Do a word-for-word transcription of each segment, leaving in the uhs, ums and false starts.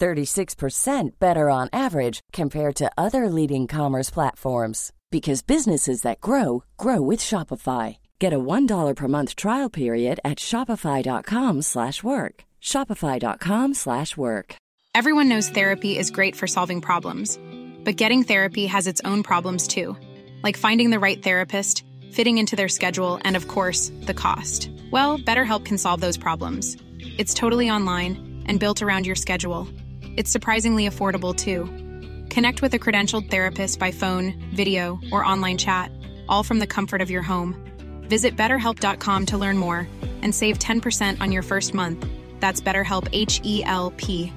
thirty-six percent better on average compared to other leading commerce platforms. Because businesses that grow, grow with Shopify. Get a one dollar per month trial period at shopify.com slash work. Shopify.com slash work. Everyone knows therapy is great for solving problems. But getting therapy has its own problems too. Like finding the right therapist, fitting into their schedule, and of course, the cost. Well, BetterHelp can solve those problems. It's totally online and built around your schedule. It's surprisingly affordable too. Connect with a credentialed therapist by phone, video, or online chat, all from the comfort of your home. Visit betterhelp dot com to learn more and save ten percent on your first month. That's BetterHelp, H E L P.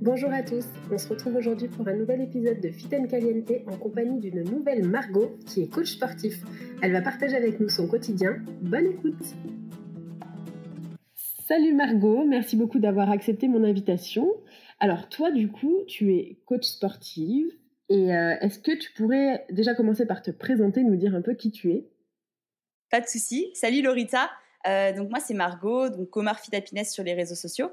Bonjour à tous, on se retrouve aujourd'hui pour un nouvel épisode de Fit and Caliente en compagnie d'une nouvelle Margot qui est coach sportif. Elle va partager avec nous son quotidien. Bonne écoute! Salut Margot, merci beaucoup d'avoir accepté mon invitation. Alors toi du coup, tu es coach sportive et euh, est-ce que tu pourrais déjà commencer par te présenter, nous dire un peu qui tu es? Pas de souci. Salut Laurita, euh, donc moi c'est Margot, donc Gomarfithappiness sur les réseaux sociaux.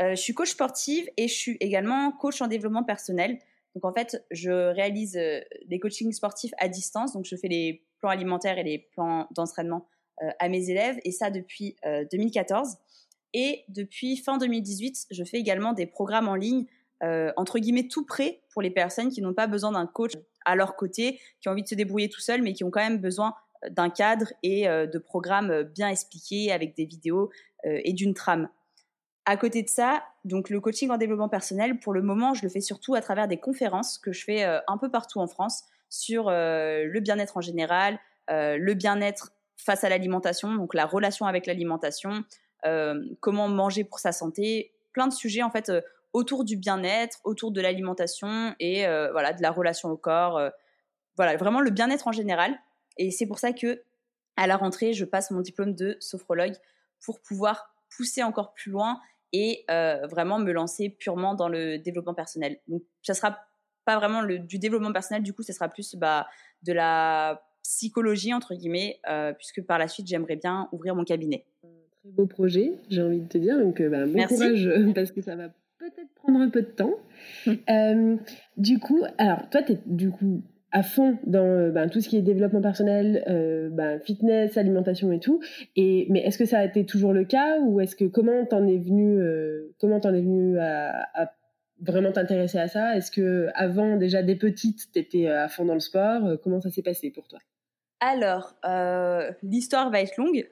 Euh, je suis coach sportive et je suis également coach en développement personnel. Donc en fait, je réalise euh, des coachings sportifs à distance. Donc je fais les plans alimentaires et les plans d'entraînement euh, à mes élèves et ça depuis euh, deux mille quatorze. Et depuis fin deux mille dix-huit, je fais également des programmes en ligne, euh, entre guillemets tout prêts pour les personnes qui n'ont pas besoin d'un coach à leur côté, qui ont envie de se débrouiller tout seul mais qui ont quand même besoin d'un cadre et euh, de programmes bien expliqués avec des vidéos euh, et d'une trame. À côté de ça, donc le coaching en développement personnel, pour le moment, je le fais surtout à travers des conférences que je fais euh, un peu partout en France sur euh, le bien-être en général, euh, le bien-être face à l'alimentation, donc la relation avec l'alimentation, euh, comment manger pour sa santé, plein de sujets en fait euh, autour du bien-être, autour de l'alimentation et euh, voilà, de la relation au corps, euh, voilà, vraiment le bien-être en général. Et c'est pour ça que à la rentrée, je passe mon diplôme de sophrologue pour pouvoir pousser encore plus loin et euh, vraiment me lancer purement dans le développement personnel. Donc, ça ne sera pas vraiment le, du développement personnel, du coup, ça sera plus bah, de la psychologie, entre guillemets, euh, puisque par la suite, j'aimerais bien ouvrir mon cabinet. Un très beau projet, j'ai envie de te dire, donc bah, bon Merci. Courage, parce que ça va peut-être prendre un peu de temps. euh, du coup, alors, toi, tu es du coup à fond dans ben, tout ce qui est développement personnel, euh, ben, fitness, alimentation et tout. Et, mais est-ce que ça a été toujours le cas ou est-ce que comment t'en es venue, euh, comment t'en es venue à, à vraiment t'intéresser à ça? Est-ce que avant déjà des petites, t'étais à fond dans le sport? Comment ça s'est passé pour toi? Alors, euh, l'histoire va être longue,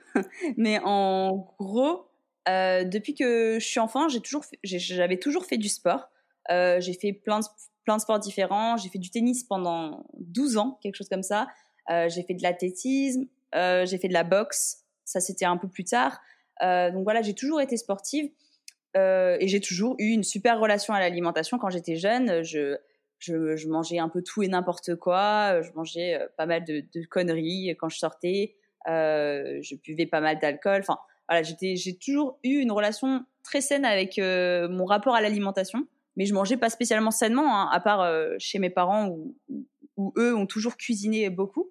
mais en gros, euh, depuis que je suis enfant, j'ai toujours fait, j'ai, j'avais toujours fait du sport. Euh, j'ai fait plein de plein de sports différents, j'ai fait du tennis pendant douze ans, quelque chose comme ça, euh, j'ai fait de l'athlétisme, euh, j'ai fait de la boxe, ça c'était un peu plus tard, euh, donc voilà, j'ai toujours été sportive euh, et j'ai toujours eu une super relation à l'alimentation. Quand j'étais jeune, je, je, je mangeais un peu tout et n'importe quoi, je mangeais pas mal de, de conneries quand je sortais, euh, je buvais pas mal d'alcool, enfin voilà, j'étais, j'ai toujours eu une relation très saine avec euh, mon rapport à l'alimentation. Mais je mangeais pas spécialement sainement, hein, à part euh, chez mes parents où, où eux ont toujours cuisiné beaucoup.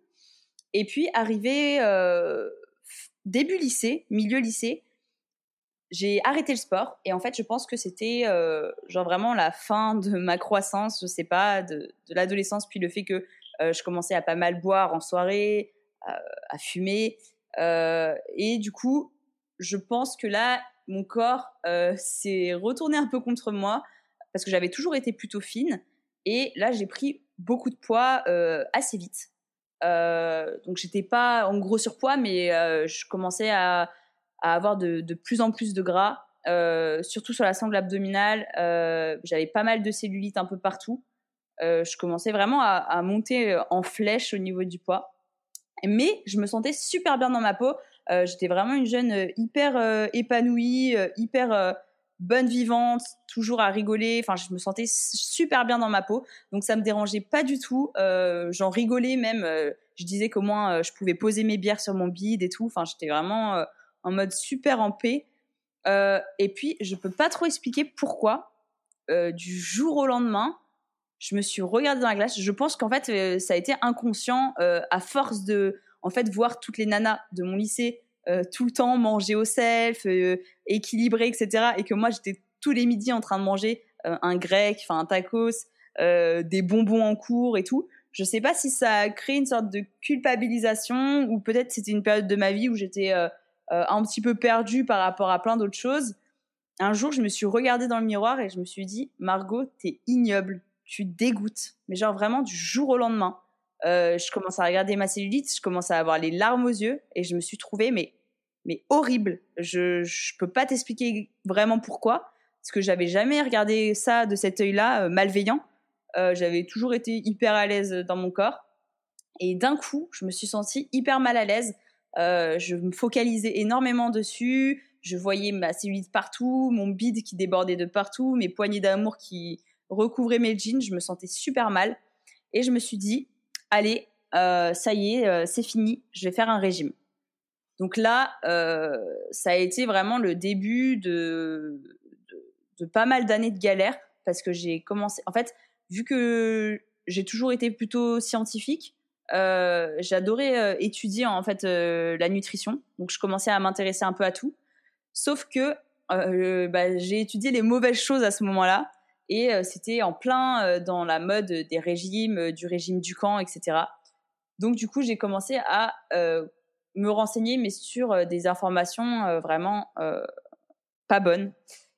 Et puis, arrivé euh, début lycée, milieu lycée, j'ai arrêté le sport. Et en fait, je pense que c'était euh, genre vraiment la fin de ma croissance, je sais pas, de, de l'adolescence. Puis le fait que euh, je commençais à pas mal boire en soirée, à, à fumer. Euh, et du coup, je pense que là, mon corps euh, s'est retourné un peu contre moi parce que j'avais toujours été plutôt fine. Et là, j'ai pris beaucoup de poids euh, assez vite. Euh, donc, j'étais pas en gros surpoids, mais euh, je commençais à, à avoir de, de plus en plus de gras, euh, surtout sur la sangle abdominale. Euh, j'avais pas mal de cellulite un peu partout. Euh, je commençais vraiment à, à monter en flèche au niveau du poids. Mais je me sentais super bien dans ma peau. Euh, j'étais vraiment une jeune hyper euh, épanouie, euh, hyper euh, bonne vivante, toujours à rigoler. Enfin, je me sentais super bien dans ma peau. Donc, ça me dérangeait pas du tout. Euh, j'en rigolais même. Euh, je disais qu'au moins, euh, je pouvais poser mes bières sur mon bide et tout. Enfin, j'étais vraiment euh, en mode super en paix. Euh, et puis, je peux pas trop expliquer pourquoi, euh, du jour au lendemain, je me suis regardée dans la glace. Je pense qu'en fait, euh, ça a été inconscient euh, à force de, en fait, voir toutes les nanas de mon lycée euh, tout le temps manger au self, euh, équilibrer, et cetera. Et que moi, j'étais tous les midis en train de manger euh, un grec, enfin un tacos, euh, des bonbons en cours et tout. Je sais pas si ça a créé une sorte de culpabilisation ou peut-être c'était une période de ma vie où j'étais euh, euh, un petit peu perdue par rapport à plein d'autres choses. Un jour, je me suis regardée dans le miroir et je me suis dit, Margot, t'es ignoble. Tu dégoûtes, mais genre vraiment du jour au lendemain. Euh, je commence à regarder ma cellulite, je commence à avoir les larmes aux yeux et je me suis trouvée mais, mais horrible. Je ne peux pas t'expliquer vraiment pourquoi, parce que je n'avais jamais regardé ça de cet œil-là, euh, malveillant. Euh, j'avais toujours été hyper à l'aise dans mon corps. Et d'un coup, je me suis sentie hyper mal à l'aise. Euh, je me focalisais énormément dessus. Je voyais ma cellulite partout, mon bide qui débordait de partout, mes poignées d'amour qui recouvrer mes jeans, je me sentais super mal et je me suis dit, allez, euh, ça y est, euh, c'est fini, je vais faire un régime. Donc là, euh, ça a été vraiment le début de, de, de pas mal d'années de galère parce que j'ai commencé, en fait, vu que j'ai toujours été plutôt scientifique, euh, j'adorais euh, étudier en fait euh, la nutrition, donc je commençais à m'intéresser un peu à tout, sauf que euh, bah, j'ai étudié les mauvaises choses à ce moment-là. Et c'était en plein dans la mode des régimes, du régime du camp, et cetera. Donc, du coup, j'ai commencé à euh, me renseigner, mais sur des informations euh, vraiment euh, pas bonnes.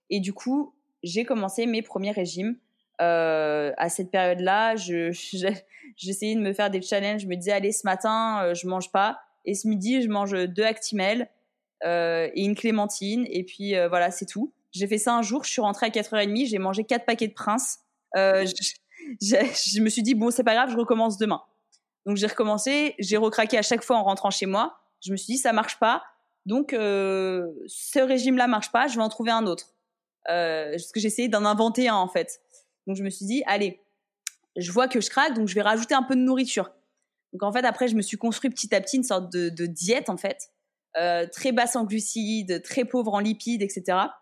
Et du coup, j'ai commencé mes premiers régimes. Euh, à cette période-là, je, je, j'essayais de me faire des challenges. Je me disais, allez, ce matin, euh, je mange pas. Et ce midi, je mange deux Actimel euh, et une clémentine. Et puis, euh, voilà, c'est tout. J'ai fait ça un jour, je suis rentrée à quatre heures trente, j'ai mangé quatre paquets de Prince. Euh, je, je, je me suis dit, bon, c'est pas grave, je recommence demain. Donc, j'ai recommencé, j'ai recraqué à chaque fois en rentrant chez moi. Je me suis dit, ça marche pas. Donc, euh, ce régime-là marche pas, je vais en trouver un autre. Euh, parce que j'essayais d'en inventer un, en fait. Donc, je me suis dit, allez, je vois que je craque, donc je vais rajouter un peu de nourriture. Donc, en fait, après, je me suis construit petit à petit une sorte de, de diète, en fait. Euh, très basse en glucides, très pauvre en lipides, et cetera.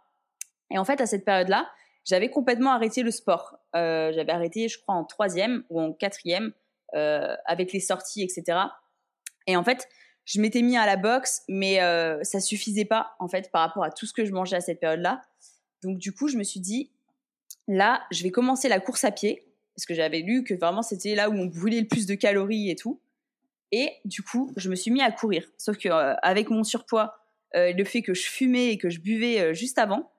Et en fait, à cette période-là, j'avais complètement arrêté le sport. Euh, j'avais arrêté, je crois, en troisième ou en quatrième, euh, avec les sorties, et cetera. Et en fait, je m'étais mis à la boxe, mais euh, ça suffisait pas, en fait, par rapport à tout ce que je mangeais à cette période-là. Donc, du coup, je me suis dit, là, je vais commencer la course à pied, parce que j'avais lu que vraiment, c'était là où on brûlait le plus de calories et tout. Et du coup, je me suis mis à courir. Sauf que euh, avec mon surpoids, euh, le fait que je fumais et que je buvais euh, juste avant,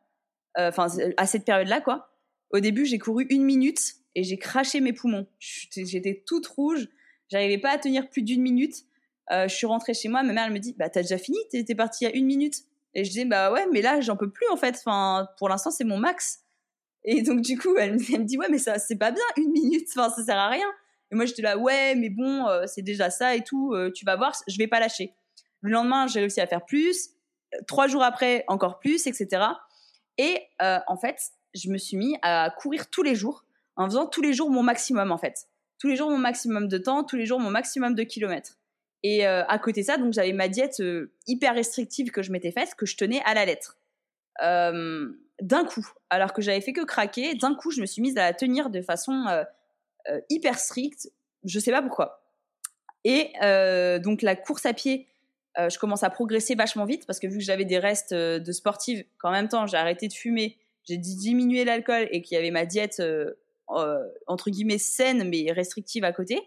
Enfin, euh, à cette période-là, quoi. Au début, j'ai couru une minute et j'ai craché mes poumons. J'étais, j'étais toute rouge. J'arrivais pas à tenir plus d'une minute. Euh, je suis rentrée chez moi. Ma mère, elle me dit, bah, t'as déjà fini? T'es, t'es partie il y a une minute. Et je disais, bah ouais, mais là, j'en peux plus, en fait. Enfin, pour l'instant, c'est mon max. Et donc, du coup, elle, elle me dit, ouais, mais ça, c'est pas bien, une minute. Enfin, ça sert à rien. Et moi, j'étais là, ouais, mais bon, euh, c'est déjà ça et tout. Euh, tu vas voir, je vais pas lâcher. Le lendemain, j'ai réussi à faire plus. Trois jours après, encore plus, et cetera. Et euh, en fait, je me suis mis à courir tous les jours, en faisant tous les jours mon maximum en fait. Tous les jours mon maximum de temps, tous les jours mon maximum de kilomètres. Et euh, à côté de ça, donc, j'avais ma diète euh, hyper restrictive que je m'étais faite, que je tenais à la lettre. Euh, d'un coup, alors que j'avais fait que craquer, d'un coup, je me suis mise à la tenir de façon euh, euh, hyper stricte, je sais pas pourquoi. Et euh, donc la course à pied, Euh, je commence à progresser vachement vite parce que vu que j'avais des restes euh, de sportive, qu'en même temps j'ai arrêté de fumer, j'ai diminué l'alcool et qu'il y avait ma diète euh, euh, entre guillemets saine mais restrictive à côté,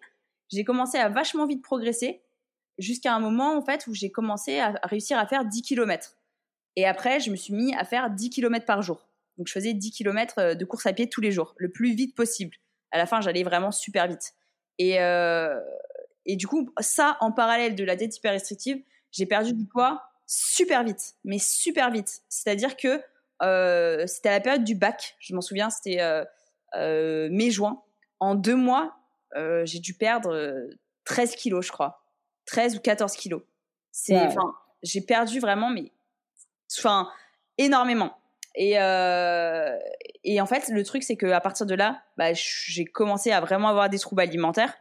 j'ai commencé à vachement vite progresser jusqu'à un moment en fait où j'ai commencé à réussir à faire dix kilomètres. Et après, je me suis mis à faire dix kilomètres par jour. Donc, je faisais dix kilomètres de course à pied tous les jours, le plus vite possible. À la fin, j'allais vraiment super vite. Et, euh, et du coup, ça, en parallèle de la diète hyper restrictive, j'ai perdu du poids super vite, mais super vite. C'est-à-dire que euh, c'était à la période du bac, je m'en souviens, c'était euh, euh, mai-juin. En deux mois, euh, j'ai dû perdre treize kilos, je crois. treize ou quatorze kilos. C'est, ouais. J'ai perdu vraiment, mais enfin, énormément. Et, euh, et en fait, le truc, c'est qu'à partir de là, bah, j'ai commencé à vraiment avoir des troubles alimentaires.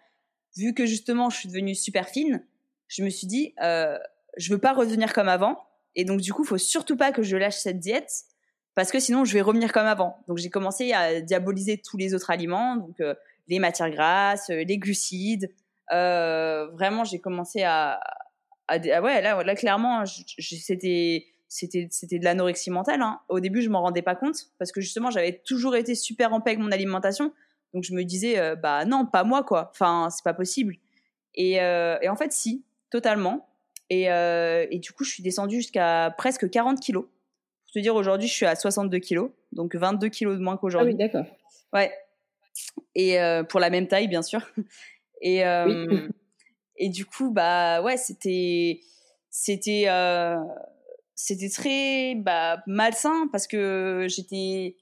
Vu que justement, je suis devenue super fine, je me suis dit, euh, je veux pas redevenir comme avant. Et donc, du coup, faut surtout pas que je lâche cette diète parce que sinon, je vais revenir comme avant. Donc, j'ai commencé à diaboliser tous les autres aliments, donc euh, les matières grasses, euh, les glucides. Euh, vraiment, j'ai commencé à, à, à ouais, là, là clairement, je, je, c'était C'était, c'était de l'anorexie mentale. Hein. Au début, je m'en rendais pas compte parce que justement, j'avais toujours été super en paix avec mon alimentation. Donc, je me disais, euh, bah non, pas moi, quoi. Enfin, c'est pas possible. Et, euh, et en fait, si, totalement. Et, euh, et du coup, je suis descendue jusqu'à presque quarante kilos. Pour te dire, aujourd'hui, je suis à soixante-deux kilos. Donc, vingt-deux kilos de moins qu'aujourd'hui. Ah oui, d'accord. Ouais. Et euh, pour la même taille, bien sûr. Et, euh, oui. Et du coup, bah ouais, c'était... c'était euh, c'était très bah, malsain parce que j'étais,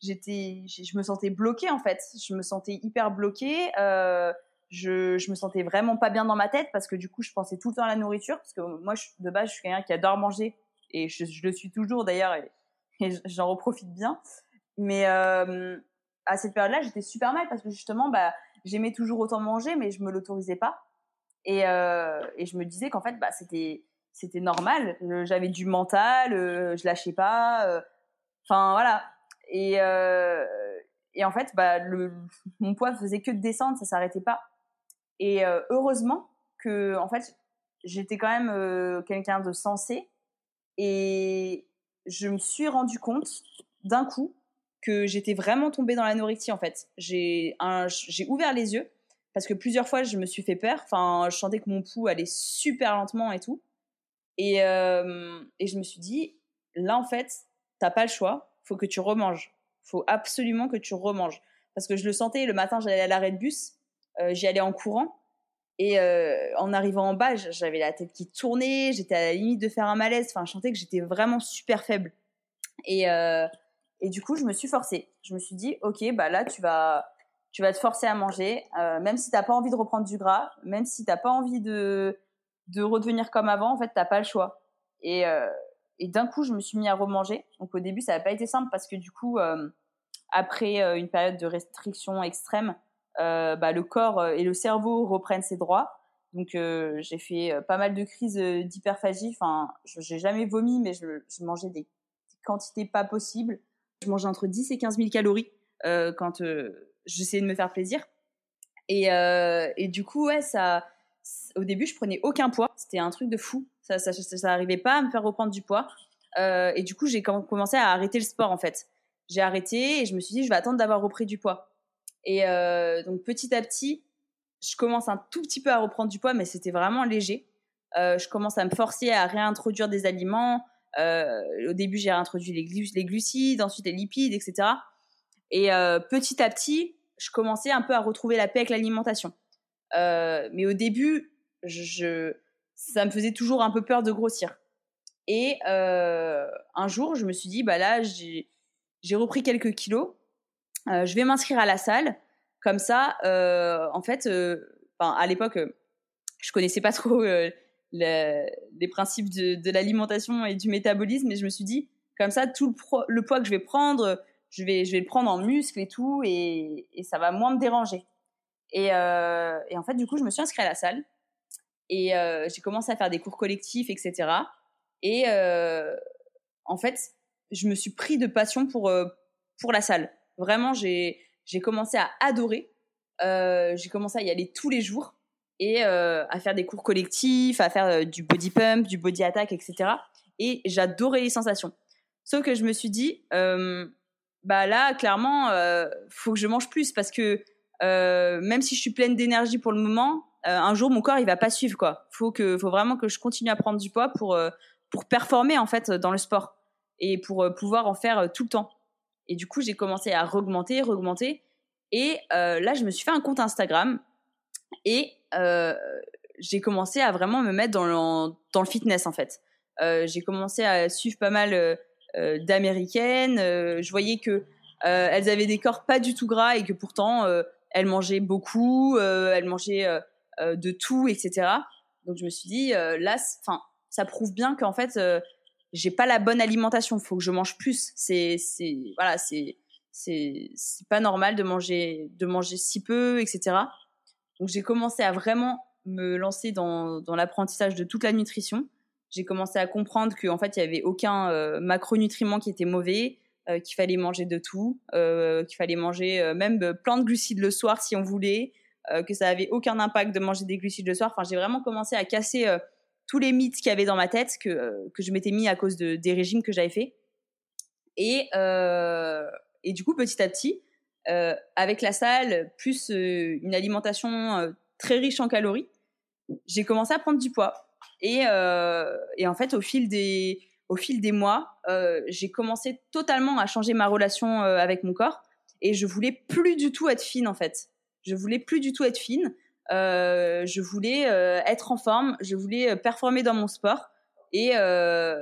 j'étais, je me sentais bloquée en fait. Je me sentais hyper bloquée. Euh, je, je me sentais vraiment pas bien dans ma tête parce que du coup, je pensais tout le temps à la nourriture. Parce que moi, je, de base, je suis quelqu'un qui adore manger et je, je le suis toujours d'ailleurs et, et j'en reprofite bien. Mais euh, à cette période-là, j'étais super mal parce que justement, bah, j'aimais toujours autant manger mais je me l'autorisais pas. Et, euh, et je me disais qu'en fait, bah, c'était... c'était normal, j'avais du mental, euh, je lâchais pas, euh, enfin voilà. Et, euh, et en fait, bah, le, mon poids faisait que descendre, ça s'arrêtait pas. Et euh, heureusement que, en fait, j'étais quand même euh, quelqu'un de sensé et je me suis rendu compte d'un coup que j'étais vraiment tombée dans l'anorexie en fait. J'ai, un, j'ai ouvert les yeux parce que plusieurs fois je me suis fait peur, enfin, je sentais que mon pouls allait super lentement et tout. Et, euh, et je me suis dit, là, en fait, t'as pas le choix. Faut que tu remanges. Faut absolument que tu remanges. Parce que je le sentais, le matin, j'allais à l'arrêt de bus. Euh, j'y allais en courant. Et euh, en arrivant en bas, j'avais la tête qui tournait. J'étais à la limite de faire un malaise. Enfin, je sentais que j'étais vraiment super faible. Et, euh, et du coup, je me suis forcée. Je me suis dit, OK, bah là, tu vas, tu vas te forcer à manger. Euh, même si t'as pas envie de reprendre du gras, même si t'as pas envie de... de redevenir comme avant, en fait, t'as pas le choix. Et, euh, et d'un coup, je me suis mis à remanger. Donc, au début, ça n'a pas été simple parce que du coup, euh, après euh, une période de restriction extrême, euh, bah, le corps et le cerveau reprennent ses droits. Donc, euh, j'ai fait euh, pas mal de crises euh, d'hyperphagie. Enfin, je, j'ai jamais vomi, mais je, je mangeais des quantités pas possibles. Je mangeais entre dix et quinze mille calories euh, quand euh, j'essayais de me faire plaisir. Et, euh, et du coup, ouais, ça... Au début, je prenais aucun poids. C'était un truc de fou. Ça, ça, ça, ça arrivait pas à me faire reprendre du poids. Euh, et du coup, j'ai commencé à arrêter le sport, en fait. J'ai arrêté et je me suis dit, je vais attendre d'avoir repris du poids. Et euh, donc, petit à petit, je commence un tout petit peu à reprendre du poids, mais c'était vraiment léger. Euh, je commence à me forcer à réintroduire des aliments. Euh, au début, j'ai réintroduit les, glu- les glucides, ensuite les lipides, et cetera. Et euh, petit à petit, je commençais un peu à retrouver la paix avec l'alimentation. Euh, mais au début, je, je, ça me faisait toujours un peu peur de grossir. Et euh, un jour, je me suis dit, bah là, j'ai, j'ai repris quelques kilos. Euh, je vais m'inscrire à la salle. Comme ça, euh, en fait, euh, ben, à l'époque, euh, je connaissais pas trop euh, le, les principes de, de l'alimentation et du métabolisme. Et je me suis dit, comme ça, tout le, pro, le poids que je vais prendre, je vais, je vais le prendre en muscle et tout, et, et ça va moins me déranger. Et, euh, et en fait, du coup, je me suis inscrite à la salle et euh, j'ai commencé à faire des cours collectifs, et cetera. Et euh, en fait, je me suis pris de passion pour, euh, pour la salle. Vraiment, j'ai, j'ai commencé à adorer. Euh, j'ai commencé à y aller tous les jours et euh, à faire des cours collectifs, à faire euh, du body pump, du body attack, et cetera. Et j'adorais les sensations. Sauf que je me suis dit, euh, bah là, clairement, euh, faut que je mange plus parce que Euh, même si je suis pleine d'énergie pour le moment, euh, un jour mon corps il va pas suivre quoi. Faut que, faut vraiment que je continue à prendre du poids pour euh, pour performer en fait dans le sport et pour pouvoir en faire tout le temps. Et du coup, j'ai commencé à augmenter, augmenter. Et euh, là, je me suis fait un compte Instagram et euh, j'ai commencé à vraiment me mettre dans le, dans le fitness, en fait. Euh, j'ai commencé à suivre pas mal euh, d'américaines. Euh, je voyais qu'elles euh, avaient des corps pas du tout gras et que pourtant, euh, elles mangeaient beaucoup, euh, elles mangeaient euh, euh, de tout, et cetera. Donc, je me suis dit, euh, là, ça prouve bien qu'en fait, euh, j'ai pas la bonne alimentation. Il faut que je mange plus. C'est, c'est, voilà, c'est... C'est, c'est pas normal de manger, de manger si peu, et cetera. Donc, j'ai commencé à vraiment me lancer dans, dans l'apprentissage de toute la nutrition. J'ai commencé à comprendre qu'en fait, il n'y avait aucun euh, macronutriment qui était mauvais, euh, qu'il fallait manger de tout, euh, qu'il fallait manger euh, même euh, plein de glucides le soir si on voulait, euh, que ça n'avait aucun impact de manger des glucides le soir. Enfin, j'ai vraiment commencé à casser euh, tous les mythes qu'il y avait dans ma tête, que, euh, que je m'étais mis à cause de, des régimes que j'avais faits. Et... Euh, Et du coup, petit à petit, euh, avec la salle, plus euh, une alimentation euh, très riche en calories, j'ai commencé à prendre du poids. Et, euh, et en fait, au fil des, au fil des mois, euh, j'ai commencé totalement à changer ma relation euh, avec mon corps. Et je voulais plus du tout être fine, en fait. Je voulais plus du tout être fine. Euh, je voulais euh, être en forme. Je voulais performer dans mon sport. Et, euh,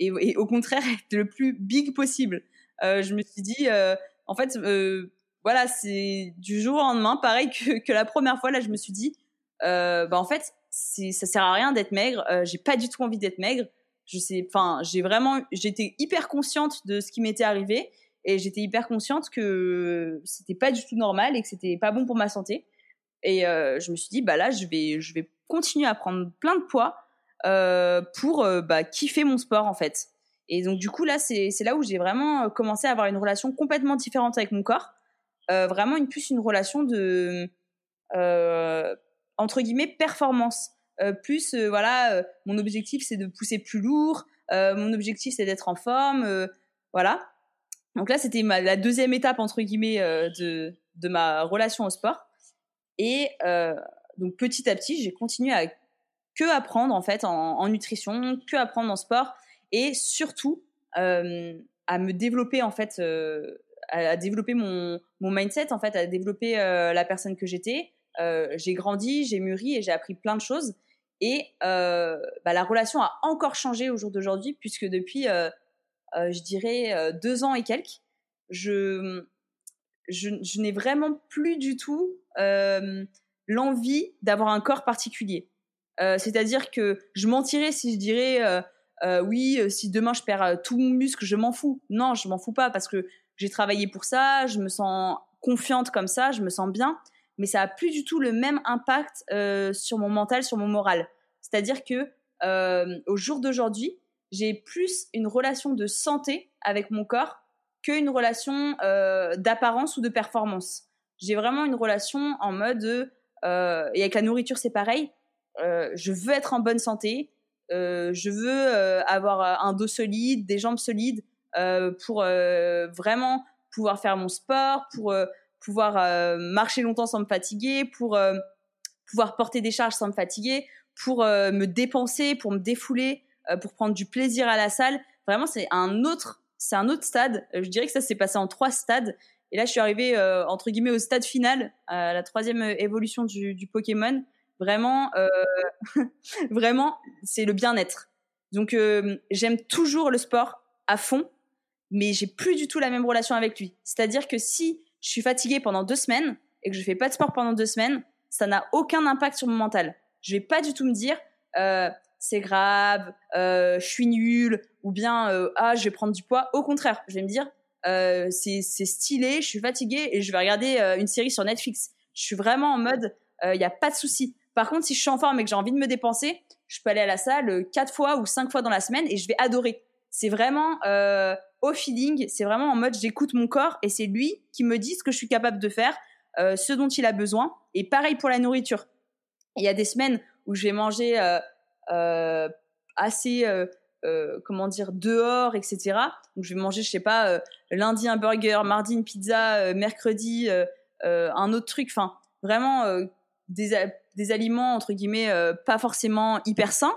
et, et au contraire, être le plus big possible. Euh, je me suis dit, euh, en fait, euh, voilà, c'est du jour au lendemain, pareil que, que la première fois, là, je me suis dit, euh, bah, en fait, c'est, ça sert à rien d'être maigre, euh, j'ai pas du tout envie d'être maigre, je sais, enfin, j'ai vraiment, j'étais hyper consciente de ce qui m'était arrivé, et j'étais hyper consciente que c'était pas du tout normal et que c'était pas bon pour ma santé, et euh, je me suis dit, bah là, je vais, je vais continuer à prendre plein de poids euh, pour, euh, bah, kiffer mon sport, en fait. Et donc, du coup, là, c'est, c'est là où j'ai vraiment commencé à avoir une relation complètement différente avec mon corps. Euh, vraiment, une, plus une relation de, euh, entre guillemets, performance. Euh, plus, euh, voilà, euh, mon objectif, c'est de pousser plus lourd. Euh, mon objectif, c'est d'être en forme. Euh, voilà. Donc là, c'était ma, la deuxième étape, entre guillemets, euh, de, de ma relation au sport. Et euh, donc, petit à petit, j'ai continué à que apprendre, en fait, en, en nutrition, que apprendre en sport. Et surtout, euh, à me développer, en fait, euh, à développer mon, mon mindset, en fait, à développer euh, la personne que j'étais. Euh, j'ai grandi, j'ai mûri et j'ai appris plein de choses. Et euh, bah, la relation a encore changé au jour d'aujourd'hui, puisque depuis, euh, euh, je dirais, euh, deux ans et quelques, je, je, je n'ai vraiment plus du tout euh, l'envie d'avoir un corps particulier. Euh, c'est-à-dire que je mentirais si je dirais... Euh, Euh, oui, euh, si demain je perds euh, tout mon muscle, je m'en fous. Non, je m'en fous pas parce que j'ai travaillé pour ça, je me sens confiante comme ça, je me sens bien, mais ça a plus du tout le même impact euh, sur mon mental, sur mon moral. C'est-à-dire que euh, au jour d'aujourd'hui, j'ai plus une relation de santé avec mon corps qu'une relation euh, d'apparence ou de performance. J'ai vraiment une relation en mode euh, et avec la nourriture c'est pareil. Euh, je veux être en bonne santé. Euh, je veux euh, avoir un dos solide, des jambes solides euh, pour euh, vraiment pouvoir faire mon sport, pour euh, pouvoir euh, marcher longtemps sans me fatiguer, pour euh, pouvoir porter des charges sans me fatiguer, pour euh, me dépenser, pour me défouler, euh, pour prendre du plaisir à la salle. Vraiment, c'est un autre, c'est un autre stade. Je dirais que ça s'est passé en trois stades. Et là, je suis arrivée euh, entre guillemets au stade final, à la troisième évolution du, du Pokémon. Vraiment, euh, vraiment, c'est le bien-être. Donc, euh, j'aime toujours le sport à fond, mais j'ai plus du tout la même relation avec lui. C'est-à-dire que si je suis fatiguée pendant deux semaines et que je fais pas de sport pendant deux semaines, ça n'a aucun impact sur mon mental. Je vais pas du tout me dire euh, c'est grave, euh, je suis nulle ou bien euh, ah je vais prendre du poids. Au contraire, je vais me dire euh, c'est, c'est stylé, je suis fatiguée et je vais regarder euh, une série sur Netflix. Je suis vraiment en mode il euh, y a pas de souci. Par contre, si je suis en forme et que j'ai envie de me dépenser, je peux aller à la salle quatre fois ou cinq fois dans la semaine et je vais adorer. C'est vraiment euh, au feeling, c'est vraiment en mode j'écoute mon corps et c'est lui qui me dit ce que je suis capable de faire, euh, ce dont il a besoin. Et pareil pour la nourriture. Il y a des semaines où je vais manger euh, euh, assez, euh, euh, comment dire, dehors, et cetera. Donc je vais manger, je sais pas, euh, lundi un burger, mardi une pizza, euh, mercredi euh, euh, un autre truc. Enfin, vraiment euh, des des aliments, entre guillemets, euh, pas forcément hyper sains.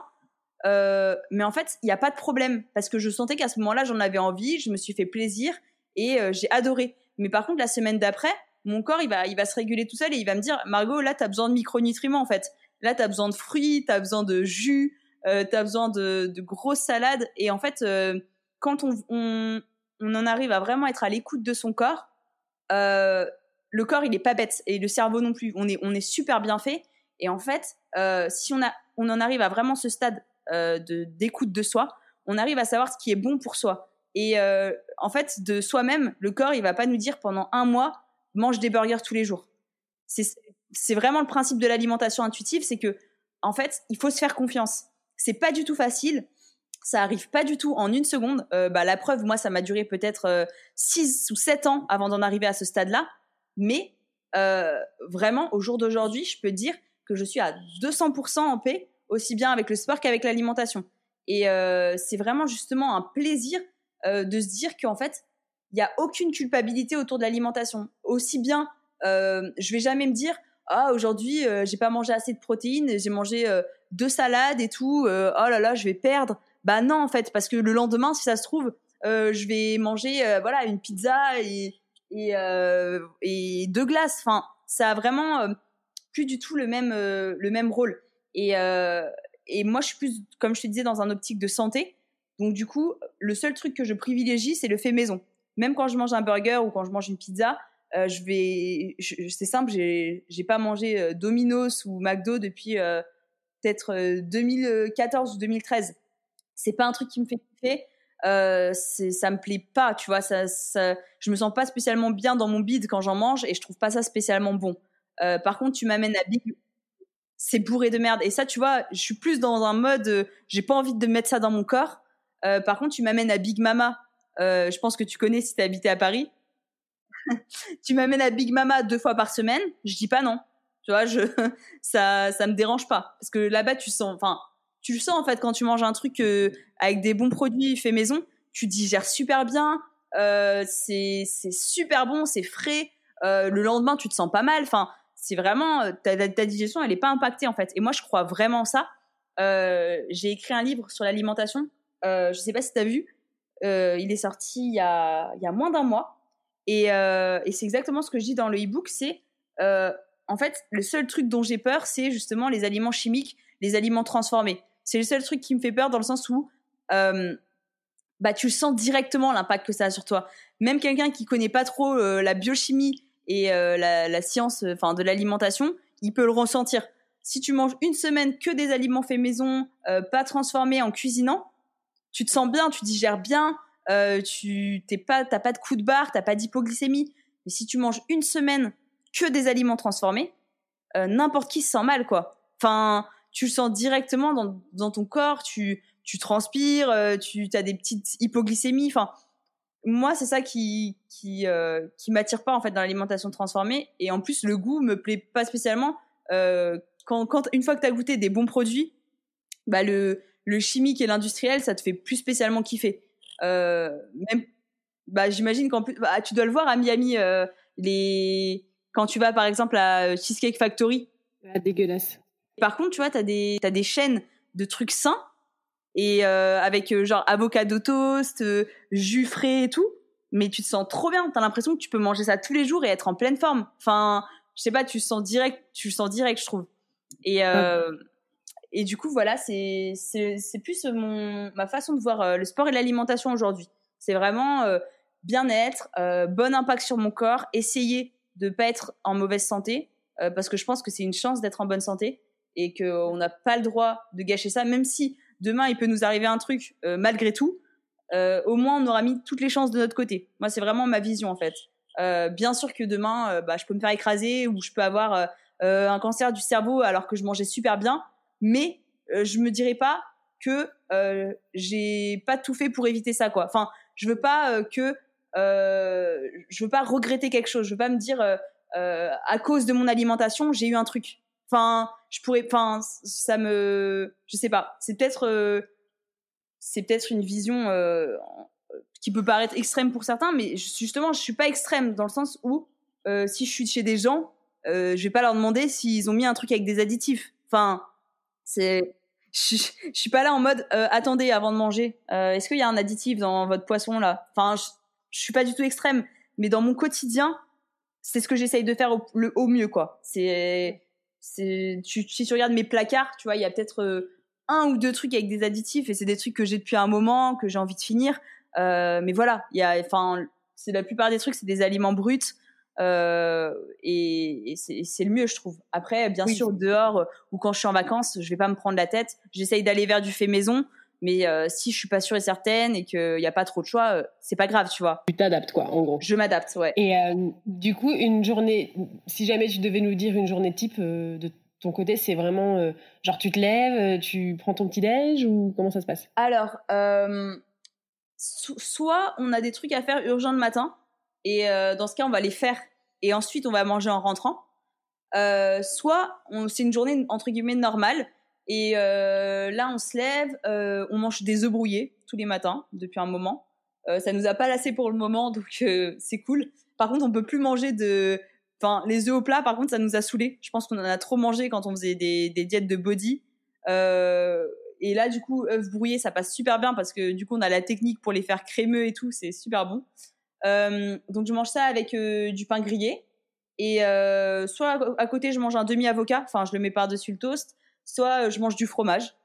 Euh, mais en fait, il n'y a pas de problème parce que je sentais qu'à ce moment-là, j'en avais envie, je me suis fait plaisir et euh, j'ai adoré. Mais par contre, la semaine d'après, mon corps, il va, il va se réguler tout seul et il va me dire « Margot, là, tu as besoin de micronutriments, en fait. Là, tu as besoin de fruits, tu as besoin de jus, euh, tu as besoin de, de grosses salades. » Et en fait, euh, quand on, on, on en arrive à vraiment être à l'écoute de son corps, euh, le corps, il n'est pas bête et le cerveau non plus. On est, on est super bien fait. Et en fait, euh, si on, a, on en arrive à vraiment ce stade euh, de, d'écoute de soi, on arrive à savoir ce qui est bon pour soi. Et euh, en fait, de soi-même, le corps, il ne va pas nous dire pendant un mois « mange des burgers tous les jours ». C'est, c'est vraiment le principe de l'alimentation intuitive, c'est que, en fait, il faut se faire confiance. C'est pas du tout facile, ça arrive pas du tout en une seconde. Euh, bah, la preuve, moi, ça m'a duré peut-être euh, six ou sept ans avant d'en arriver à ce stade-là. Mais euh, vraiment, au jour d'aujourd'hui, je peux dire que je suis à deux cents pour cent en paix, aussi bien avec le sport qu'avec l'alimentation. Et euh, c'est vraiment justement un plaisir euh, de se dire qu'en fait, il n'y a aucune culpabilité autour de l'alimentation. Aussi bien, euh, je ne vais jamais me dire « Ah, aujourd'hui, euh, je n'ai pas mangé assez de protéines, j'ai mangé euh, deux salades et tout, euh, oh là là, je vais perdre. » Bah non, en fait, parce que le lendemain, si ça se trouve, euh, je vais manger euh, voilà, une pizza et, et, euh, et deux glaces. Enfin, ça a vraiment euh, plus du tout le même, euh, le même rôle. Et, euh, et moi, je suis plus, comme je te disais, dans un optique de santé. Donc du coup, le seul truc que je privilégie, c'est le fait maison. Même quand je mange un burger ou quand je mange une pizza, euh, je vais, je, c'est simple, j'ai, j'ai pas mangé euh, Domino's ou McDo depuis euh, peut-être euh, deux mille quatorze ou deux mille treize. C'est pas un truc qui me fait kiffer, euh, c'est, ça me plaît pas, tu vois. Ça, ça, je me sens pas spécialement bien dans mon bide quand j'en mange et je trouve pas ça spécialement bon. Euh, par contre, tu m'amènes à Big, c'est bourré de merde. Et ça, tu vois, je suis plus dans un mode, euh, j'ai pas envie de mettre ça dans mon corps. Euh, par contre, tu m'amènes à Big Mama. Euh, je pense que tu connais si t'as habité à Paris. Tu m'amènes à Big Mama deux fois par semaine, je dis pas non. Tu vois, je, ça, ça me dérange pas. Parce que là-bas, tu sens, enfin, tu le sens en fait quand tu manges un truc euh, avec des bons produits faits maison, tu digères super bien, euh, c'est, c'est super bon, c'est frais. Euh, le lendemain, tu te sens pas mal. Enfin, c'est vraiment ta, ta digestion, elle est pas impactée en fait. Et moi, je crois vraiment ça. Euh, j'ai écrit un livre sur l'alimentation. Euh, je sais pas si t'as vu. Euh, il est sorti il y a, il y a moins d'un mois et, euh, et c'est exactement ce que je dis dans le e-book, c'est euh, en fait le seul truc dont j'ai peur, c'est justement les aliments chimiques, les aliments transformés. C'est le seul truc qui me fait peur dans le sens où euh, bah, tu sens directement l'impact que ça a sur toi. Même quelqu'un qui connaît pas trop euh, la biochimie et euh, la, la science euh, 'fin, de l'alimentation, il peut le ressentir. Si tu manges une semaine que des aliments faits maison, euh, pas transformés, en cuisinant, tu te sens bien, tu digères bien, euh, tu t'es pas, t'as pas de coup de barre, t'as pas d'hypoglycémie. Mais si tu manges une semaine que des aliments transformés, euh, n'importe qui se sent mal, quoi. Enfin, tu le sens directement dans, dans ton corps, tu, tu transpires, euh, tu as des petites hypoglycémies. Enfin, moi, c'est ça qui, qui, euh, qui m'attire pas en fait dans l'alimentation transformée. Et en plus, le goût me plaît pas spécialement. Euh, quand, quand une fois que t'as goûté des bons produits, bah le Le chimique et l'industriel, ça te fait plus spécialement kiffer. Euh, même, bah, j'imagine qu'en plus, bah, tu dois le voir à Miami, euh, les... quand tu vas par exemple à Cheesecake Factory. Ah, dégueulasse. Par contre, tu vois, t'as des, t'as des chaînes de trucs sains et euh, avec euh, genre avocado toast, euh, jus frais et tout, mais tu te sens trop bien. T'as l'impression que tu peux manger ça tous les jours et être en pleine forme. Enfin, je sais pas, tu le sens direct, tu le sens direct, je trouve. Et euh, ah. Et du coup, voilà, c'est, c'est, c'est plus mon, ma façon de voir euh, le sport et l'alimentation aujourd'hui. C'est vraiment euh, bien-être, euh, bon impact sur mon corps, essayer de ne pas être en mauvaise santé, euh, parce que je pense que c'est une chance d'être en bonne santé et qu'on n'a pas le droit de gâcher ça, même si demain, il peut nous arriver un truc euh, malgré tout. Euh, au moins, on aura mis toutes les chances de notre côté. Moi, c'est vraiment ma vision, en fait. Euh, bien sûr que demain, euh, bah, je peux me faire écraser ou je peux avoir euh, un cancer du cerveau alors que je mangeais super bien. Mais euh, je me dirais pas que euh, j'ai pas tout fait pour éviter ça, quoi. Enfin, je veux pas euh, que euh, je veux pas regretter quelque chose. Je veux pas me dire euh, euh, à cause de mon alimentation j'ai eu un truc. Enfin, je pourrais. Enfin, ça me. Je sais pas. C'est peut-être euh, c'est peut-être une vision euh, qui peut paraître extrême pour certains, mais justement, je suis pas extrême dans le sens où euh, si je suis chez des gens, euh, je vais pas leur demander s'ils ont mis un truc avec des additifs. Enfin. C'est... je, je suis pas là en mode euh, attendez avant de manger. Euh, est-ce qu'il y a un additif dans votre poisson là ? Enfin, je, je suis pas du tout extrême, mais dans mon quotidien, c'est ce que j'essaye de faire au, le, au mieux quoi. C'est, c'est, tu, si tu regardes mes placards, tu vois, il y a peut-être euh, un ou deux trucs avec des additifs et c'est des trucs que j'ai depuis un moment que j'ai envie de finir. Euh, mais voilà, il y a, enfin, c'est la plupart des trucs, c'est des aliments bruts. Euh, et, et, c'est, et c'est le mieux je trouve. Après bien oui. sûr dehors euh, ou quand je suis en vacances, je vais pas me prendre la tête, j'essaye d'aller vers du fait maison, mais euh, si je suis pas sûre et certaine et qu'il y a pas trop de choix, euh, c'est pas grave, tu vois. Tu t'adaptes quoi en gros. Je m'adapte, ouais. Et euh, du coup une journée, si jamais tu devais nous dire une journée type euh, de ton côté, c'est vraiment euh, genre tu te lèves, tu prends ton petit déj ou comment ça se passe? Alors euh, so- soit on a des trucs à faire urgents le matin et euh, dans ce cas on va les faire et ensuite on va manger en rentrant, euh, soit on, c'est une journée entre guillemets normale et euh, là on se lève, euh, on mange des œufs brouillés tous les matins depuis un moment, euh, ça nous a pas lassé pour le moment donc euh, c'est cool. Par contre on peut plus manger de, enfin les œufs au plat par contre ça nous a saoulés, je pense qu'on en a trop mangé quand on faisait des, des diètes de body, euh, et là du coup œufs brouillés ça passe super bien parce que du coup on a la technique pour les faire crémeux et tout, c'est super bon. Euh, donc je mange ça avec euh, du pain grillé et euh, soit à, à côté je mange un demi avocat, enfin je le mets par-dessus le toast, soit euh, je mange du fromage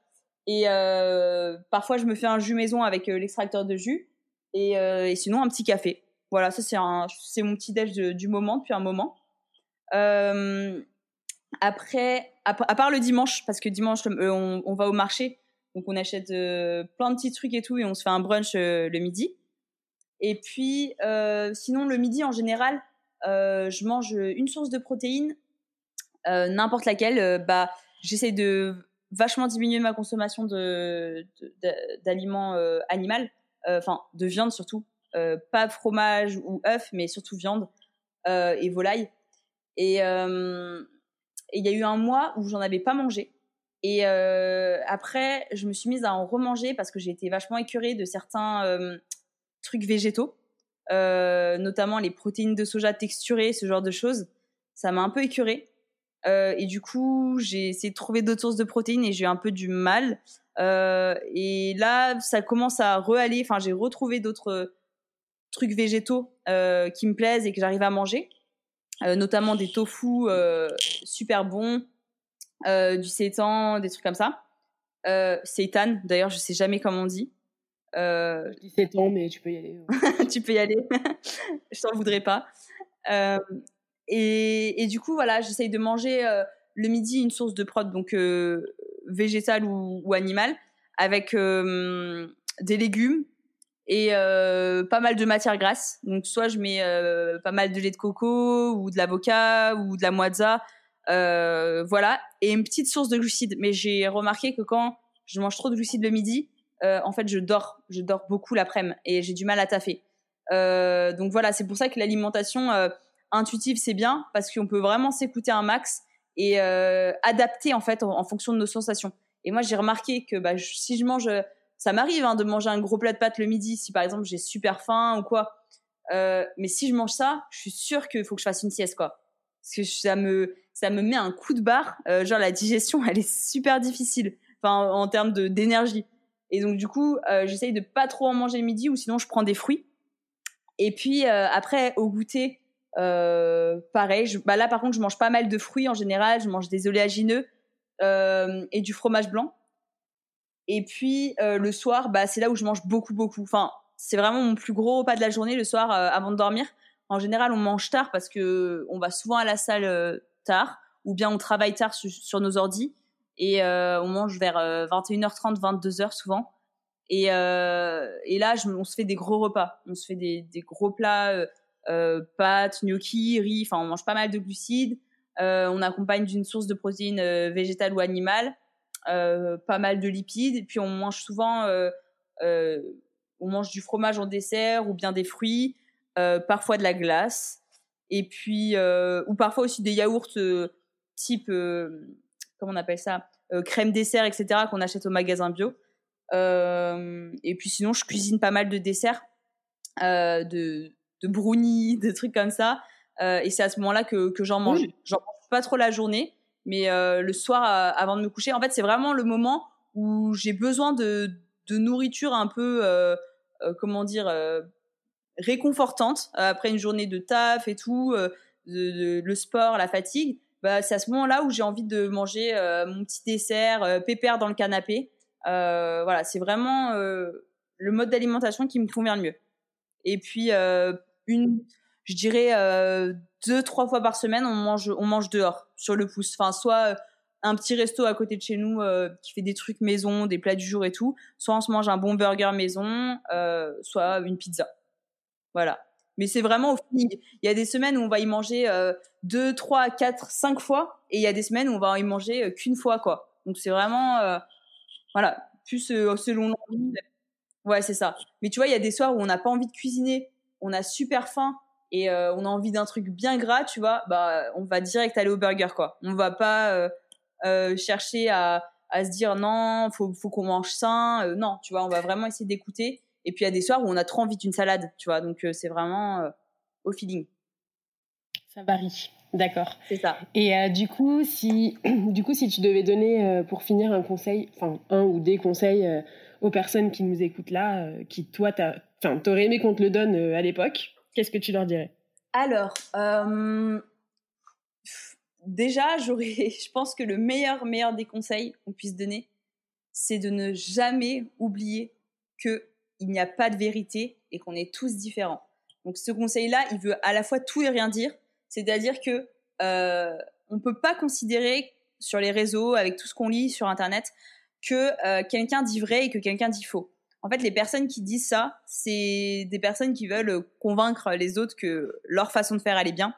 et euh, parfois je me fais un jus maison avec euh, l'extracteur de jus et, euh, et sinon un petit café. Voilà, ça c'est, un, c'est mon petit déj de, du moment depuis un moment. Euh, après, à, à part le dimanche parce que dimanche euh, on, on va au marché donc on achète euh, plein de petits trucs et tout et on se fait un brunch euh, le midi. Et puis, euh, sinon, le midi, en général, euh, je mange une source de protéines, euh, n'importe laquelle. Euh, bah, j'essaie de vachement diminuer ma consommation de, de, de, d'aliments euh, animaux, enfin, euh, de viande surtout. Euh, pas fromage ou œuf, mais surtout viande euh, et volaille. Et il euh, y a eu un mois où j'en avais pas mangé. Et euh, après, je me suis mise à en remanger parce que j'ai été vachement écœurée de certains... Euh, trucs végétaux, euh, notamment les protéines de soja texturées, ce genre de choses, ça m'a un peu écœurée. Euh, et du coup, j'ai essayé de trouver d'autres sources de protéines et j'ai eu un peu du mal. Euh, et là, ça commence à re-aller. Enfin, j'ai retrouvé d'autres trucs végétaux euh, qui me plaisent et que j'arrive à manger, euh, notamment des tofu euh, super bons, euh, du seitan, des trucs comme ça. Euh, seitan, d'ailleurs, je sais jamais comment on dit. Euh... Je dis sept ans, mais tu peux y aller. Ouais. Tu peux y aller. Je t'en voudrais pas. Euh, et, et du coup, voilà, j'essaye de manger euh, le midi une source de prot, donc euh, végétale ou, ou animale, avec euh, des légumes et euh, pas mal de matières grasses. Donc, soit je mets euh, pas mal de lait de coco ou de l'avocat ou de la moizza. Euh, voilà. Et une petite source de glucides. Mais j'ai remarqué que quand je mange trop de glucides le midi, Euh, en fait je dors je dors beaucoup l'après-midi et j'ai du mal à taffer, euh, donc voilà, c'est pour ça que l'alimentation euh, intuitive c'est bien parce qu'on peut vraiment s'écouter un max et euh, adapter en fait en, en fonction de nos sensations. Et moi j'ai remarqué que bah, je, si je mange, ça m'arrive hein, de manger un gros plat de pâtes le midi si par exemple j'ai super faim ou quoi, euh, mais si je mange ça je suis sûre qu'il faut que je fasse une sieste quoi, parce que ça me, ça me met un coup de barre, euh, genre la digestion elle est super difficile enfin, en, en termes de, d'énergie. Et donc, du coup, euh, j'essaye de pas trop en manger le midi ou sinon je prends des fruits. Et puis, euh, après, au goûter, euh, pareil. Je, bah là, par contre, je mange pas mal de fruits en général. Je mange des oléagineux euh, et du fromage blanc. Et puis, euh, le soir, bah, c'est là où je mange beaucoup, beaucoup. Enfin, c'est vraiment mon plus gros repas de la journée, le soir, euh, avant de dormir. En général, on mange tard parce qu'on va souvent à la salle euh, tard ou bien on travaille tard su- sur nos ordis. Et euh, on mange vers euh, vingt et une heures trente, vingt-deux heures souvent. Et, euh, et là, je, on se fait des gros repas. On se fait des, des gros plats, euh, euh, pâtes, gnocchi, riz. Enfin, on mange pas mal de glucides. Euh, on accompagne d'une source de protéines euh, végétale ou animale, euh, pas mal de lipides. Et puis, on mange souvent, euh, euh, on mange du fromage en dessert ou bien des fruits, euh, parfois de la glace. Et puis, euh, ou parfois aussi des yaourts euh, type... Euh, comment on appelle ça, euh, crème dessert, et cetera, qu'on achète au magasin bio. Euh, et puis sinon, je cuisine pas mal de desserts, euh, de, de brownies, de trucs comme ça. Euh, et c'est à ce moment-là que, que j'en mange. J'en mange pas trop la journée, mais euh, le soir, euh, avant de me coucher, en fait, c'est vraiment le moment où j'ai besoin de, de nourriture un peu, euh, euh, comment dire, euh, réconfortante après une journée de taf et tout, euh, de, de, le sport, la fatigue, bah, c'est à ce moment-là où j'ai envie de manger euh, mon petit dessert, euh, pépère dans le canapé. Euh, voilà, c'est vraiment euh, le mode d'alimentation qui me convient le mieux. Et puis, euh, une, je dirais euh, deux, trois fois par semaine, on mange, on mange dehors, sur le pouce. Enfin, soit un petit resto à côté de chez nous euh, qui fait des trucs maison, des plats du jour et tout, soit on se mange un bon burger maison, euh, soit une pizza. Voilà. Mais c'est vraiment au feeling. Il y a des semaines où on va y manger euh, deux, trois, quatre, cinq fois, et il y a des semaines où on va y manger euh, qu'une fois, quoi. Donc, c'est vraiment... Euh, Voilà, plus euh, selon l'envie. Ouais, c'est ça. Mais tu vois, il y a des soirs où on n'a pas envie de cuisiner, on a super faim et euh, on a envie d'un truc bien gras, tu vois, bah, on va direct aller au burger, quoi. On va pas euh, euh, chercher à, à se dire non, faut, faut qu'on mange sain. Euh, non, tu vois, on va vraiment essayer d'écouter. Et puis, il y a des soirs où on a trop envie d'une salade, tu vois. Donc, euh, c'est vraiment euh, au feeling. Ça varie. D'accord. C'est ça. Et euh, du coup, si du coup, si tu devais donner euh, pour finir un conseil, enfin un ou des conseils euh, aux personnes qui nous écoutent là, euh, qui toi, t'as, enfin, t'aurais aimé qu'on te le donne euh, à l'époque, qu'est-ce que tu leur dirais ? Alors, euh, déjà, j'aurais, je pense que le meilleur, meilleur des conseils qu'on puisse donner, c'est de ne jamais oublier que il n'y a pas de vérité et qu'on est tous différents. Donc, ce conseil-là, il veut à la fois tout et rien dire. C'est-à-dire que euh, on peut pas considérer sur les réseaux, avec tout ce qu'on lit sur Internet, que euh, quelqu'un dit vrai et que quelqu'un dit faux. En fait, les personnes qui disent ça, c'est des personnes qui veulent convaincre les autres que leur façon de faire, elle est bien.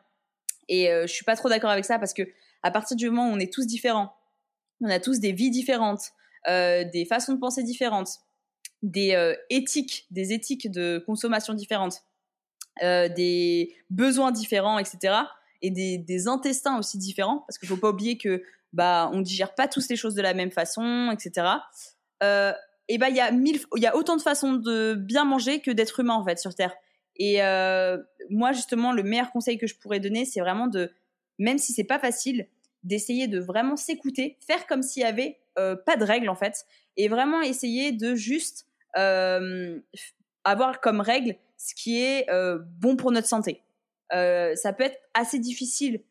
Et euh, je suis pas trop d'accord avec ça parce que à partir du moment où on est tous différents, on a tous des vies différentes, euh, des façons de penser différentes, des euh, éthiques, des éthiques de consommation différentes. Euh, des besoins différents, et cetera, et des, des intestins aussi différents, parce qu'il ne faut pas oublier que bah on digère pas tous les choses de la même façon, et cetera. Euh, et bah il y a mille, il y a autant de façons de bien manger que d'être humain en fait sur Terre. Et euh, moi justement le meilleur conseil que je pourrais donner, c'est vraiment de, même si c'est pas facile, d'essayer de vraiment s'écouter, faire comme s'il y avait euh, pas de règles en fait, et vraiment essayer de juste euh, avoir comme règle ce qui est euh, bon pour notre santé. Euh, ça peut être assez difficile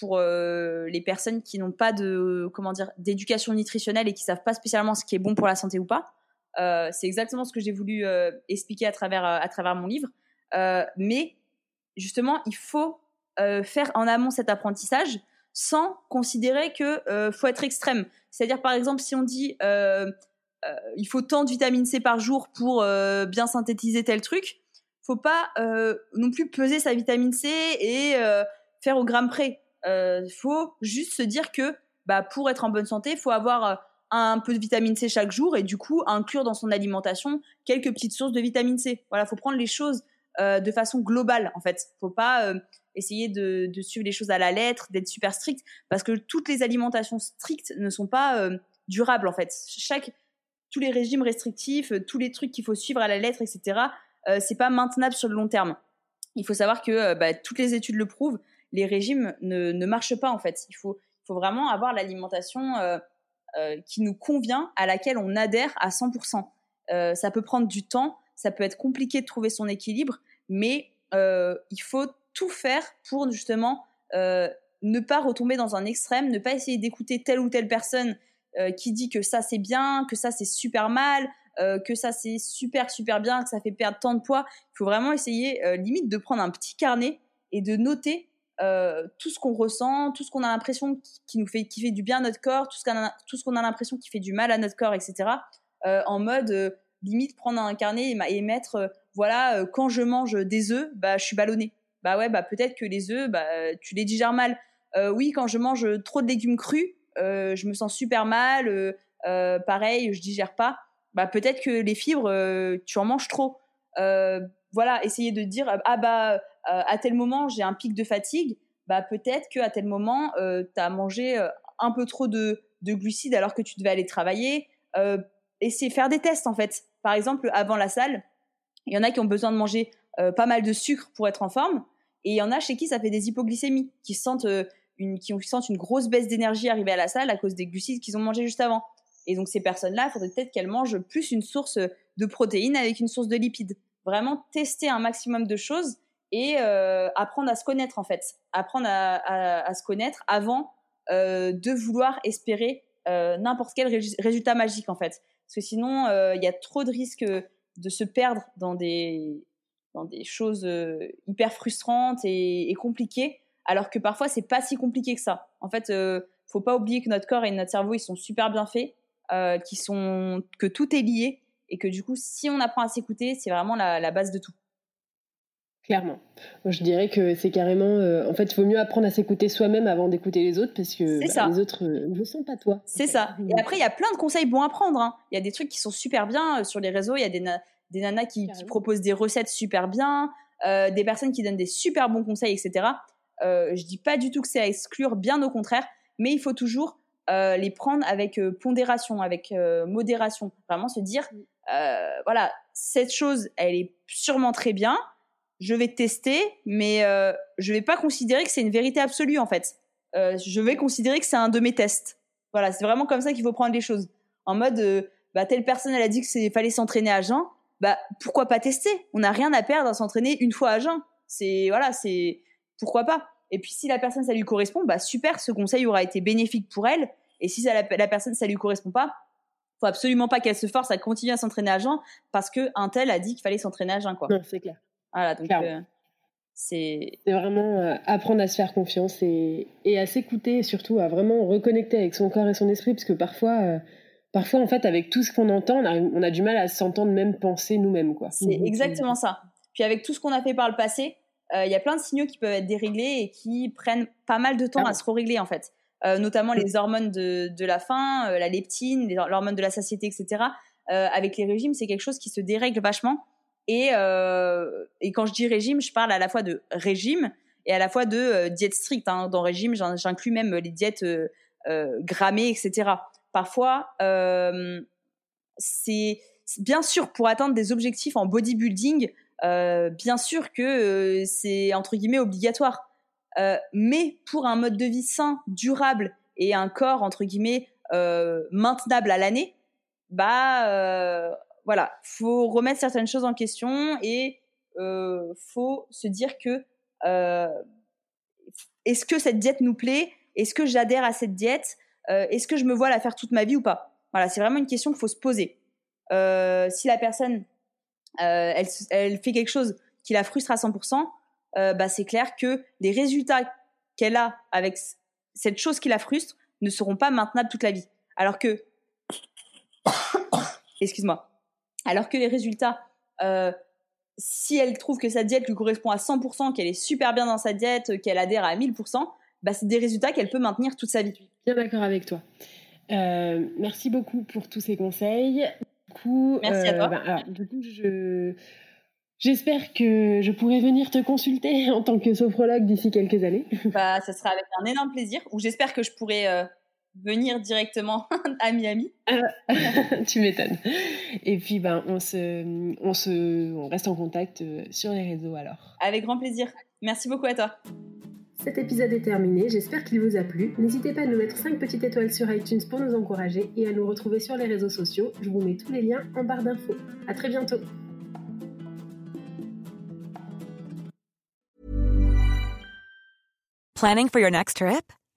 pour euh, les personnes qui n'ont pas de, comment dire, d'éducation nutritionnelle et qui ne savent pas spécialement ce qui est bon pour la santé ou pas. Euh, c'est exactement ce que j'ai voulu euh, expliquer à travers, à travers mon livre. Euh, mais justement, il faut euh, faire en amont cet apprentissage sans considérer qu'il euh, faut être extrême. C'est-à-dire, par exemple, si on dit euh, euh, il faut tant de vitamine C par jour pour euh, bien synthétiser tel truc, faut pas euh, non plus peser sa vitamine C et euh, faire au gramme près. Euh, faut juste se dire que bah, pour être en bonne santé, faut avoir un peu de vitamine C chaque jour et du coup inclure dans son alimentation quelques petites sources de vitamine C. Voilà, faut prendre les choses euh, de façon globale en fait. Faut pas euh, essayer de, de suivre les choses à la lettre, d'être super strict parce que toutes les alimentations strictes ne sont pas euh, durables en fait. Chaque, tous les régimes restrictifs, tous les trucs qu'il faut suivre à la lettre, et cetera. Euh, c'est pas maintenable sur le long terme. Il faut savoir que euh, bah, toutes les études le prouvent, les régimes ne, ne marchent pas en fait. Il faut, faut vraiment avoir l'alimentation euh, euh, qui nous convient, à laquelle on adhère à cent pour cent. Euh, ça peut prendre du temps, ça peut être compliqué de trouver son équilibre, mais euh, il faut tout faire pour justement euh, ne pas retomber dans un extrême, ne pas essayer d'écouter telle ou telle personne euh, qui dit que ça c'est bien, que ça c'est super mal, Euh, que ça c'est super super bien, que ça fait perdre tant de poids. Il faut vraiment essayer euh, limite de prendre un petit carnet et de noter euh, tout ce qu'on ressent, tout ce qu'on a l'impression qui, qui nous fait qui fait du bien à notre corps, tout ce qu'on a, tout ce qu'on a l'impression qui fait du mal à notre corps, et cetera. Euh, en mode euh, limite prendre un carnet et, et mettre euh, voilà euh, quand je mange des œufs, bah je suis ballonnée. Bah ouais bah peut-être que les œufs bah tu les digères mal. Euh, oui quand je mange trop de légumes crus, euh, je me sens super mal. Euh, euh, pareil je digère pas. Bah, peut-être que les fibres, euh, tu en manges trop. Euh, voilà, essayer de dire, ah bah, euh, à tel moment, j'ai un pic de fatigue. Bah, peut-être qu'à tel moment, euh, tu as mangé euh, un peu trop de, de glucides alors que tu devais aller travailler. Euh, essayer de faire des tests, en fait. Par exemple, avant la salle, il y en a qui ont besoin de manger euh, pas mal de sucre pour être en forme. Et il y en a chez qui ça fait des hypoglycémies, qui sentent, euh, une, qui sentent une grosse baisse d'énergie arrivée à la salle à cause des glucides qu'ils ont mangés juste avant. Et donc, ces personnes-là, il faudrait peut-être qu'elles mangent plus une source de protéines avec une source de lipides. Vraiment tester un maximum de choses et euh, apprendre à se connaître, en fait. Apprendre à, à, à se connaître avant euh, de vouloir espérer euh, n'importe quel ré- résultat magique, en fait. Parce que sinon, il euh, y a trop de risques de se perdre dans des, dans des choses euh, hyper frustrantes et, et compliquées, alors que parfois, c'est pas si compliqué que ça. En fait, euh, faut pas oublier que notre corps et notre cerveau, ils sont super bien faits, euh, qu'ils sont, que tout est lié, et que du coup, si on apprend à s'écouter, c'est vraiment la, la base de tout. Clairement. Moi, je dirais que c'est carrément... Euh, en fait, il faut mieux apprendre à s'écouter soi-même avant d'écouter les autres, parce que bah, les autres euh, ne le sentent pas, toi. C'est ça. Et après, il y a plein de conseils bons à prendre. Hein. Il y a des trucs qui sont super bien. Sur les réseaux, il y a des, na- des nanas qui, qui proposent des recettes super bien, euh, des personnes qui donnent des super bons conseils, et cetera. Euh, je ne dis pas du tout que c'est à exclure, bien au contraire, mais il faut toujours euh, les prendre avec euh, pondération, avec euh, modération. Vraiment se dire, euh, voilà, cette chose, elle est sûrement très bien, je vais tester, mais euh, je vais pas considérer que c'est une vérité absolue, en fait. Euh, je vais considérer que c'est un de mes tests. Voilà, c'est vraiment comme ça qu'il faut prendre les choses. En mode, euh, bah, telle personne, elle a dit qu'il fallait s'entraîner à jeun, bah, pourquoi pas tester ? On n'a rien à perdre à s'entraîner une fois à jeun. C'est, voilà, c'est, pourquoi pas ? Et puis, si la personne, ça lui correspond, bah, super, ce conseil aura été bénéfique pour elle. Et si ça, la, la personne, ça lui correspond pas, faut absolument pas qu'elle se force à continuer à s'entraîner à jeun parce que un tel a dit qu'il fallait s'entraîner à jeun, quoi. Non, c'est clair. Voilà, donc euh, c'est... c'est vraiment euh, apprendre à se faire confiance et, et à s'écouter, et surtout à vraiment reconnecter avec son corps et son esprit, parce que parfois, euh, parfois en fait, avec tout ce qu'on entend, on a, on a du mal à s'entendre même penser nous-mêmes, quoi. C'est mmh. exactement ça. Puis avec tout ce qu'on a fait par le passé, il euh, y a plein de signaux qui peuvent être déréglés et qui prennent pas mal de temps ah à bon. se régler, en fait. Euh, notamment mmh. les hormones de, de la faim, euh, la leptine, les, l'hormone de la satiété, et cetera. Euh, avec les régimes, c'est quelque chose qui se dérègle vachement. Et, euh, et quand je dis régime, je parle à la fois de régime et à la fois de euh, diète stricte. Hein. Dans régime, j'in- j'inclus même les diètes euh, euh, grammées, et cetera. Parfois, euh, c'est, c'est bien sûr pour atteindre des objectifs en bodybuilding, euh, bien sûr que euh, c'est entre guillemets obligatoire. Euh, mais pour un mode de vie sain, durable et un corps entre guillemets euh, maintenable à l'année, bah euh, Voilà, faut remettre certaines choses en question et euh, faut se dire que euh, est-ce que cette diète nous plaît ? Est-ce que j'adhère à cette diète ? euh, Est-ce que je me vois la faire toute ma vie ou pas ? Voilà, c'est vraiment une question qu'il faut se poser. Euh, si la personne, euh, elle, elle fait quelque chose qui la frustre à cent pour cent, euh, bah c'est clair que les résultats qu'elle a avec cette chose qui la frustre ne seront pas maintenables toute la vie. Alors que... Excuse-moi. Alors que les résultats, euh, si elle trouve que sa diète lui correspond à cent pour cent, qu'elle est super bien dans sa diète, qu'elle adhère à mille pour cent, bah c'est des résultats qu'elle peut maintenir toute sa vie. Bien d'accord avec toi. Euh, merci beaucoup pour tous ces conseils. Du coup, merci euh, à toi. Bah, alors, du coup, je... j'espère que je pourrai venir te consulter en tant que sophrologue d'ici quelques années. Bah, ça sera avec un énorme plaisir. Ou j'espère que je pourrai... Euh... venir directement à Miami. Ah, tu m'étonnes. Et puis, ben, on, se, on, se, on reste en contact sur les réseaux alors. Avec grand plaisir. Merci beaucoup à toi. Cet épisode est terminé. J'espère qu'il vous a plu. N'hésitez pas à nous mettre cinq petites étoiles sur iTunes pour nous encourager et à nous retrouver sur les réseaux sociaux. Je vous mets tous les liens en barre d'infos. À très bientôt. Planning for your next trip?